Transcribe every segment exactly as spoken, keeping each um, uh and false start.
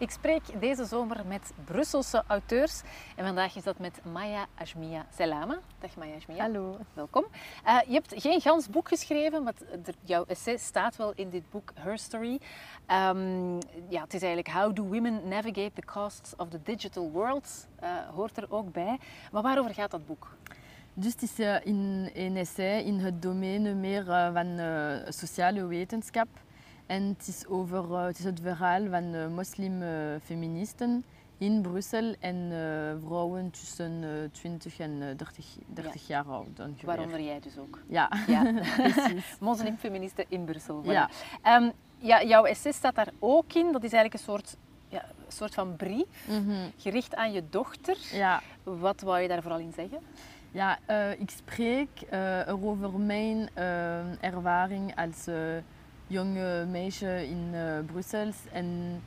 Ik spreek deze zomer met Brusselse auteurs en vandaag is dat met Maja-Ajmia Zellama. Dag Maja-Ajmia. Hallo. Welkom. Uh, je hebt geen gans boek geschreven, maar jouw essay staat wel in dit boek Herstory. Um, ja, het is eigenlijk How do women navigate the costs of the digital world? Uh, hoort er ook bij. Maar waarover gaat dat boek? Dus het is een uh, essay in het domein meer uh, van uh, sociale wetenschap. En het is, over, het is het verhaal van uh, moslimfeministen uh, in Brussel en uh, vrouwen tussen uh, twintig en uh, dertig, dertig ja. jaar oud. Ongeveer. Waaronder jij dus ook. Ja, ja. Precies. Moslimfeministen in Brussel. Voilà. Ja. Um, ja, jouw essay staat daar ook in. Dat is eigenlijk een soort, ja, een soort van brief, mm-hmm. gericht aan je dochter. Ja. Wat wou je daar vooral in zeggen? Ja, uh, ik spreek uh, over mijn uh, ervaring als... Uh, jonge meisje in uh, Brussel en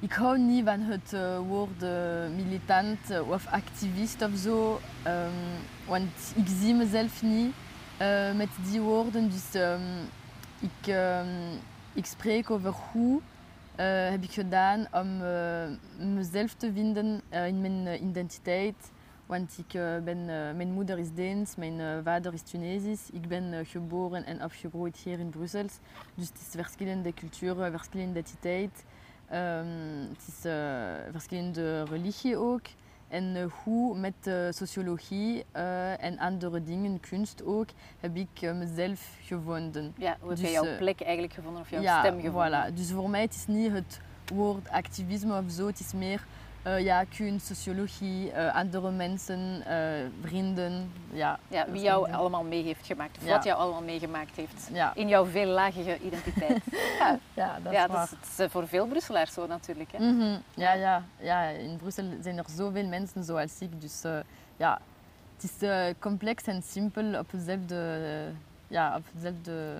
ik hou niet van het uh, woord uh, militant uh, of activist of zo, um, want ik zie mezelf niet uh, met die woorden, dus um, ik, um, ik spreek over hoe uh, heb ik gedaan om uh, mezelf te vinden uh, in mijn uh, identiteit, want ik, uh, ben, uh, mijn moeder is Deens, mijn uh, vader is Tunesisch. Ik ben uh, geboren en opgegroeid hier in Brussel. Dus het is verschillende culturen, verschillende identiteit. Um, het is uh, verschillende religie ook. En uh, hoe met uh, sociologie uh, en andere dingen, kunst ook, heb ik uh, mezelf gevonden. Ja, hoe heb je dus, jouw plek eigenlijk gevonden of jouw ja, stem gevonden? Voilà. Dus voor mij het is niet het woord activisme of zo, het is meer... Uh, ja, kunst, sociologie, uh, andere mensen, uh, vrienden. Ja, ja, wie jou vrienden. allemaal mee heeft gemaakt, of ja. wat jou allemaal meegemaakt heeft ja. in jouw veellagige identiteit. ja, ja, dat, ja is dat is uh, voor veel Brusselaars zo natuurlijk. Hè? Mm-hmm. ja, ja, ja, in Brussel zijn er zoveel mensen zoals ik, dus uh, ja, het is uh, complex en simpel op hetzelfde... Uh, ja, op hetzelfde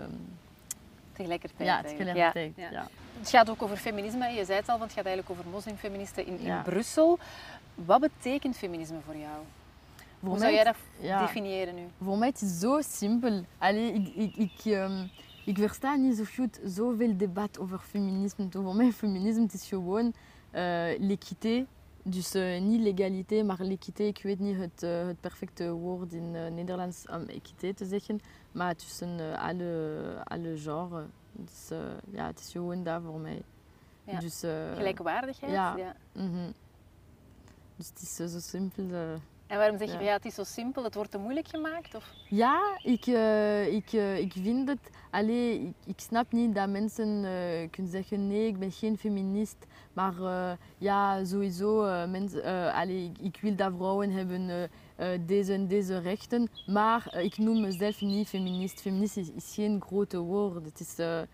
Tegelijkertijd. Ja, tegelijkertijd. Ja. Ja. Ja. Het gaat ook over feminisme. Je zei het al, want het gaat eigenlijk over moslimfeministen in, in ja. Brussel. Wat betekent feminisme voor jou? Voor Hoe mij zou jij dat ja. definiëren nu? Voor mij het is het zo simpel. Allee, ik, ik, ik, um, ik versta niet zo goed zoveel debat over feminisme. Voor mij feminisme het is gewoon uh, l'équité. Dus uh, niet legaliteit, maar l'équité. Ik weet niet het, uh, het perfecte woord in uh, Nederlands om équité te zeggen. Maar tussen uh, alle, alle genres. Dus uh, ja, het is gewoon daar voor mij. Ja. Dus, uh, gelijkwaardigheid? Ja. ja. Mm-hmm. Dus het is uh, zo simpel. Uh, en waarom zeg je, ja. ja, het is zo simpel? Het wordt te moeilijk gemaakt? Of? Ja, ik, uh, ik, uh, ik vind het... Allee, ik, ik snap niet dat mensen uh, kunnen zeggen... Nee, ik ben geen feminist. Maar uh, ja, sowieso... Uh, mens, uh, allee, ik, ik wil dat vrouwen hebben... Uh, Uh, deze en deze rechten, maar uh, ik noem mezelf niet feminist. Feminist is, is geen grote woord. Het is, uh, het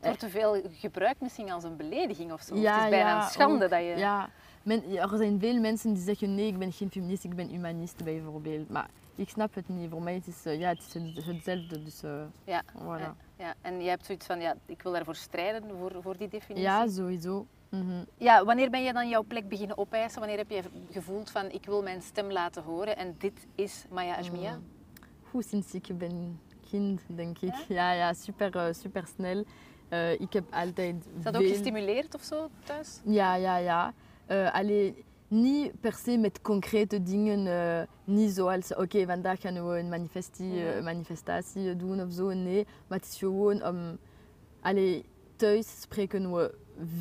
wordt te veel gebruikt misschien als een belediging of zo. Ja, het is bijna ja, een schande ook, dat je... Ja. Men, er zijn veel mensen die zeggen nee, ik ben geen feminist, ik ben humanist bijvoorbeeld. Maar ik snap het niet. Voor mij het is uh, ja, het is het, hetzelfde. Dus, uh, ja. Voilà. En, ja. en je hebt zoiets van, ja, ik wil daarvoor strijden, voor, voor die definitie. Ja, sowieso. Mm-hmm. Ja, wanneer ben je dan jouw plek beginnen opeisen? Wanneer heb je gevoeld van, ik wil mijn stem laten horen en dit is Maja-Ajmia? Mm. Hoe sinds ik ben kind, denk ik. Ja, ja, ja super, super snel. Uh, ik heb altijd Is dat veel... ook gestimuleerd of zo thuis? Ja, ja, ja. Uh, allee, niet per se met concrete dingen. Uh, niet zoals, oké, okay, vandaag gaan we een manifestie, uh, manifestatie doen of zo. Nee, maar het is gewoon om... Um, allee, thuis spreken we...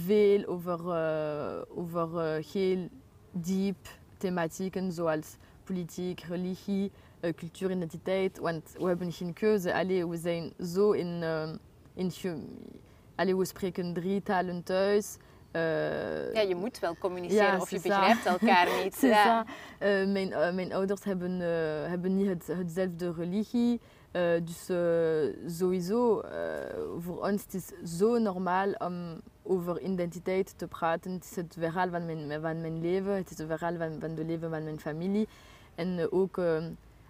veel over, uh, over uh, heel diep thematieken zoals politiek, religie, uh, cultuur, identiteit. Want we hebben geen keuze. Allee, we zijn zo in... Uh, in Allee, we spreken drie talen thuis. Uh, ja, je moet wel communiceren ja, of je begrijpt ça. elkaar niet. ja. uh, mijn, uh, mijn ouders hebben, uh, hebben niet het, hetzelfde religie. Uh, dus uh, sowieso, uh, voor ons het is het zo normaal om over identiteit te praten. Het is het verhaal van mijn, van mijn leven, het is het verhaal van, van het leven van mijn familie. En uh, ook uh,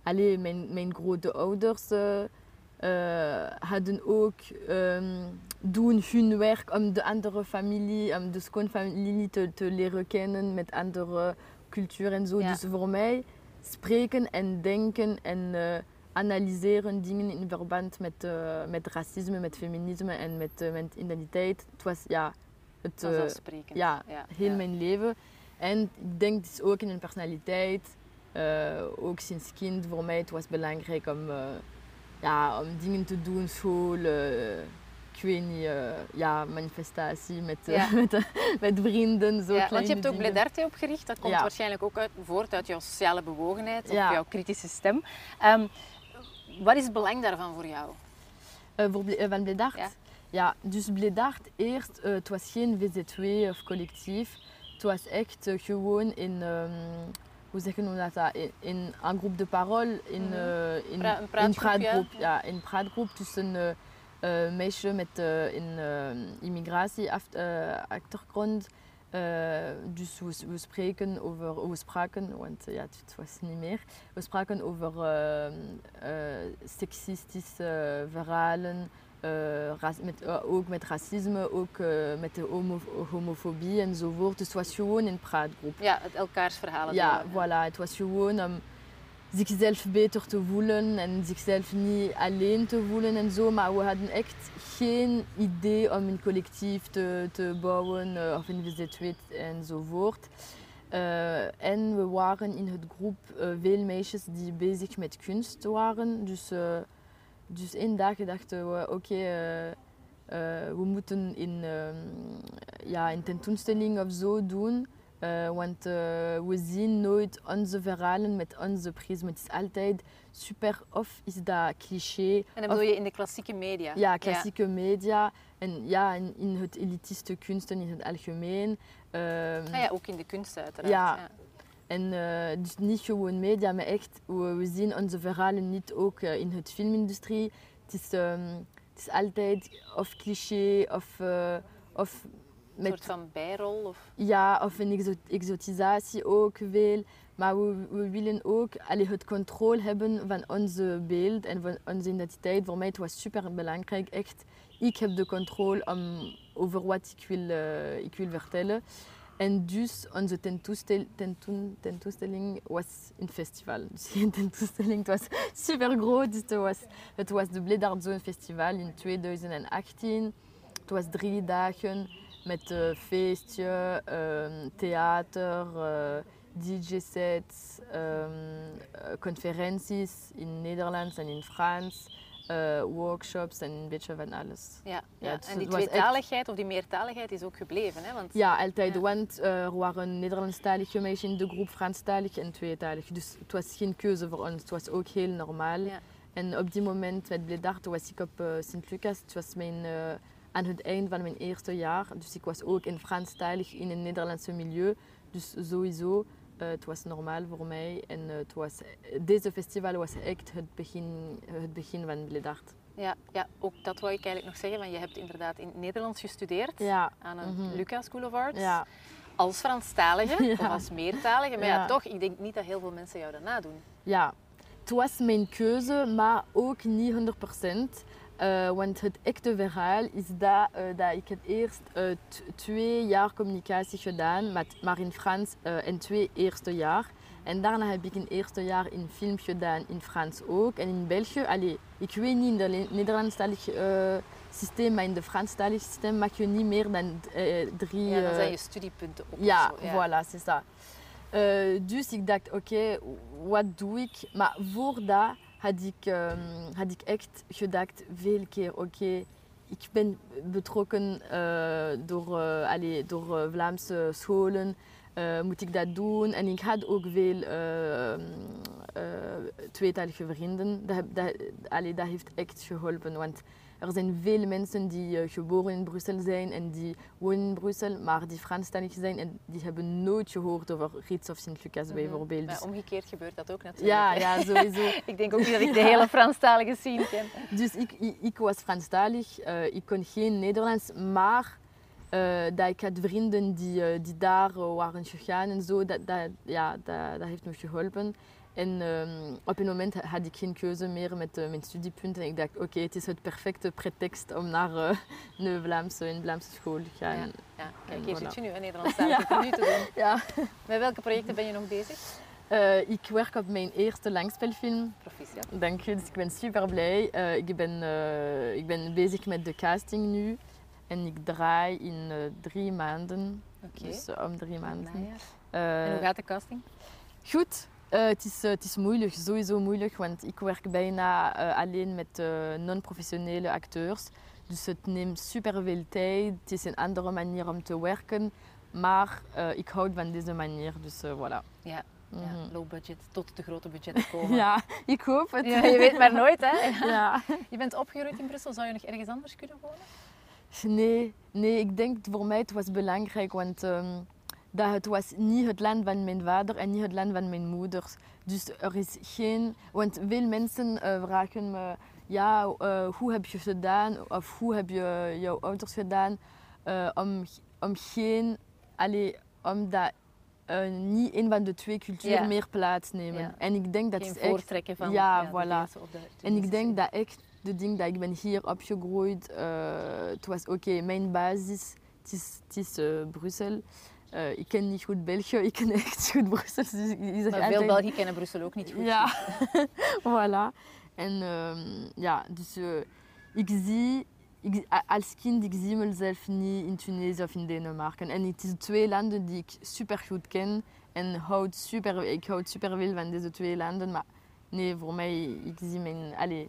allee, mijn, mijn grote ouders uh, uh, hadden ook, um, doen hun werk om de andere familie, om de schoonfamilie te, te leren kennen met andere cultuur en zo. Ja. Dus voor mij spreken en denken en... Uh, analyseren dingen in verband met, uh, met racisme, met feminisme en met, uh, met identiteit. Het was ja, het, uh, ja, ja, heel ja. mijn leven. En ik denk dus ook in mijn personaliteit, uh, ook sinds kind voor mij, het was belangrijk om, uh, ja, om dingen te doen, school, uh, ik weet niet, uh, ja, manifestatie met, ja. Uh, met, uh, met vrienden, zo ja, want je hebt ook Bledart opgericht, dat komt ja. waarschijnlijk ook uit, voort uit jouw sociale bewogenheid, ja. of jouw kritische stem. Um, wat is het belang daarvan voor jou? Uh, voor Ble- uh, van Bledart? Ja. Ja, dus Bledart eerst, uh, het was geen W Z W of collectief. Het was echt uh, gewoon in, um, hoe zeggen we dat, in, in een groep de parole, in, uh, in pra- een praatgroep, ja. Ja, in praatgroep tussen uh, uh, meisjes met uh, in, uh, immigratieachtergrond. Uh, dus we, we spreken over, we spraken, want ja, het was niet meer, we spraken over uh, uh, seksistische verhalen. Uh, ras, met, uh, ook met racisme, ook uh, met de homo- homofobie enzovoort. Dus het was gewoon een praatgroep. Ja, het elkaars verhalen. Ja, doen, voilà. Ja. Het was gewoon om um, zichzelf beter te voelen en zichzelf niet alleen te voelen en zo. Maar we hadden echt geen idee om een collectief te, te bouwen uh, of een W Z W enzovoort. Uh, en we waren in het groep uh, veel meisjes die bezig met kunst waren. Dus... Uh, Dus één dag dachten we, oké, okay, uh, uh, we moeten in, uh, ja, een tentoonstelling of zo doen. Uh, want uh, we zien nooit onze verhalen met onze prisme. Het is altijd super, of is dat cliché. En dan bedoel je in de klassieke media. Ja, klassieke ja. media. En ja, in, in het elitiste kunsten in het algemeen. Uh, ah ja, ook in de kunsten uiteraard. Ja. Ja. En uh, dus niet gewoon media, maar echt, we, we zien onze verhalen niet ook uh, in het filmindustrie. Het is, um, het is altijd of cliché of... Uh, of met, een soort van bijrol? Of... Ja, of een exot- exotisatie ook veel. Maar we, we willen ook allee, het controle hebben van onze beeld en van onze identiteit. Voor mij het was super belangrijk. Echt, ik heb de controle om, over wat ik wil, uh, ik wil vertellen. En dus onze tentoonstel, tentoon, tentoonstelling was een festival. Dus geen tentoonstelling, het was super groot. Dus het, was, het was de Bladerzone Festival in twintig achttien. Het was drie dagen met uh, feestje, um, theater, uh, D J-sets, um, conferenties in Nederlands en in Frans. Uh, workshops en een beetje van alles. Ja, ja. Ja, dus en die tweetaligheid echt... of die meertaligheid is ook gebleven, hè? Want... Ja, altijd, ja. Want uh, er waren Nederlandstalige meisjes in de groep, Franstalig en tweetalig. Dus het was geen keuze voor ons, het was ook heel normaal. Ja. En op die moment met Bledart was ik op uh, Sint-Lucas. Het was mijn, uh, aan het eind van mijn eerste jaar. Dus ik was ook in Franstalig in een Nederlandse milieu. Dus sowieso... Uh, het was normaal voor mij en uh, het was, deze festival was echt het begin, het begin van Bledart. Ja, ja, ook dat wou ik eigenlijk nog zeggen, want je hebt inderdaad in het Nederlands gestudeerd, ja. aan een mm-hmm. Lucas School of Arts, ja. als Franstalige ja. of als meertalige, maar ja. ja, toch, ik denk niet dat heel veel mensen jou daarna doen. Ja, het was mijn keuze, maar ook niet honderd procent. Uh, want het echte verhaal is dat, uh, dat ik het eerst uh, t- twee jaar communicatie gedaan met, maar in Frans uh, en twee eerste jaar. En daarna heb ik een eerste jaar in film gedaan, in Frans ook. En in België, allee, ik weet niet, in het Nederlandstalig uh, systeem, maar in het Franstalig systeem mag je niet meer dan uh, drie... Ja, dan zijn je studiepunten op. Ja, zo, ja. Voilà, c'est ça. Uh, dus ik dacht, oké, okay, wat doe ik? Maar voordat... Had ik, um, had ik echt gedacht, veel keer, oké, okay, ik ben betrokken uh, door, uh, allez, door uh, Vlaamse scholen, uh, moet ik dat doen? En ik had ook veel uh, uh, tweetalige vrienden, dat, dat, allez, dat heeft echt geholpen. Want er zijn veel mensen die uh, geboren in Brussel zijn en die wonen in Brussel, maar die Franstalig zijn en die hebben nooit gehoord over Rits of Sint-Lucas mm-hmm. bijvoorbeeld. Maar omgekeerd gebeurt dat ook natuurlijk. Ja, ja, sowieso. Ik denk ook niet dat ik de ja. hele Franstalige scene ken. Dus ik, ik, ik was Franstalig, uh, ik kon geen Nederlands, maar uh, dat ik had vrienden die, uh, die daar uh, waren gegaan en zo, dat, dat, ja, dat, dat heeft me geholpen. En um, op een moment had ik geen keuze meer met uh, mijn studiepunten. En ik dacht, oké, okay, het is het perfecte pretext om naar uh, de Vlaamse, in Vlaamse school te gaan. Ja, ja. Kijk, hier voilà. Zit je nu in Nederlandstalige ja. nu te doen. Ja. Met welke projecten ben je nog bezig? Uh, ik werk op mijn eerste langspelfilm. Proficiat. Dank je, dus ik ben super blij. Uh, ik, ben, uh, ik ben bezig met de casting nu. En ik draai in uh, drie maanden. Okay. Dus uh, om drie maanden. Nou ja. uh, en hoe gaat de casting? Goed. Uh, het, is, uh, het is moeilijk, sowieso moeilijk, want ik werk bijna uh, alleen met uh, non-professionele acteurs. Dus het neemt superveel tijd. Het is een andere manier om te werken. Maar uh, ik hou van deze manier, dus uh, voilà. Ja. Ja, low budget, tot de grote budgetten komen. Ja, ik hoop het. Ja, je weet maar nooit, hè? Ja. Ja. Je bent opgegroeid in Brussel. Zou je nog ergens anders kunnen wonen? Nee, nee, ik denk voor mij het was belangrijk, want um, dat het was niet het land van mijn vader en niet het land van mijn moeder. Dus er is geen... Want veel mensen uh, vragen me, ja, uh, hoe heb je gedaan? Of hoe heb je jouw ouders gedaan? Uh, om, om geen... Allee, om dat... Uh, niet een van de twee culturen ja. meer plaatsnemen. Ja. En ik denk dat Geen is echt... voortrekken van... Ja, ja voilà. De de en ik denk dat echt de ding dat ik ben hier opgegroeid... Uh, het was oké, okay, mijn basis, het is, het is uh, Brussel. Uh, ik ken niet goed België, ik ken echt goed Brussel. Dus ik, ik zeg maar veel België kennen Brussel ook niet goed. Ja, voilà. En uh, ja, dus uh, ik zie... Ik, als kind, ik zie mezelf niet in Tunesië of in Denemarken. En het zijn twee landen die ik super goed ken. En houd super, ik houd superveel van deze twee landen. Maar nee, voor mij, ik zie mijn... Allez,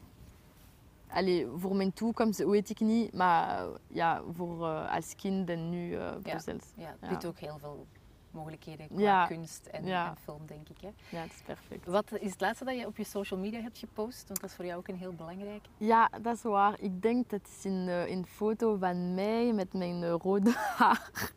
allez, voor mijn toekomst weet ik niet. Maar ja, voor, uh, als kind en nu uh, Brussel. Ja, ja, het biedt ja. ook heel veel mogelijkheden qua ja. kunst en, ja. en film, denk ik. Hè? Ja, het is perfect. Wat is het laatste dat je op je social media hebt gepost? Want dat is voor jou ook een heel belangrijke. Ja, dat is waar. Ik denk dat het een, een foto van mij met mijn rode haar.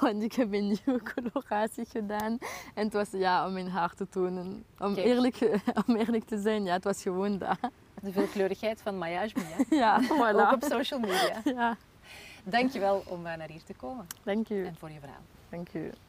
Want ik heb een nieuwe coloratie gedaan. En het was ja, om mijn haar te tonen. Om, eerlijk, om eerlijk te zijn, ja, het was gewoon dat. De veelkleurigheid van Maja-Ajmia. Ja, voilà. Ook op social media. Ja. Dank je wel om naar hier te komen. Dank je. En voor je verhaal. Dank je.